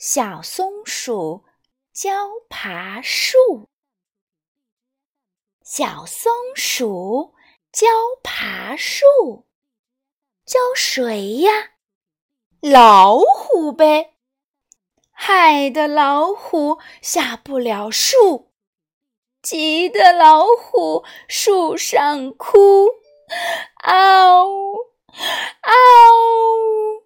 小松鼠教爬树。小松鼠教爬树，教谁呀？老虎呗，害得老虎下不了树，急得老虎树上哭，嗷嗷。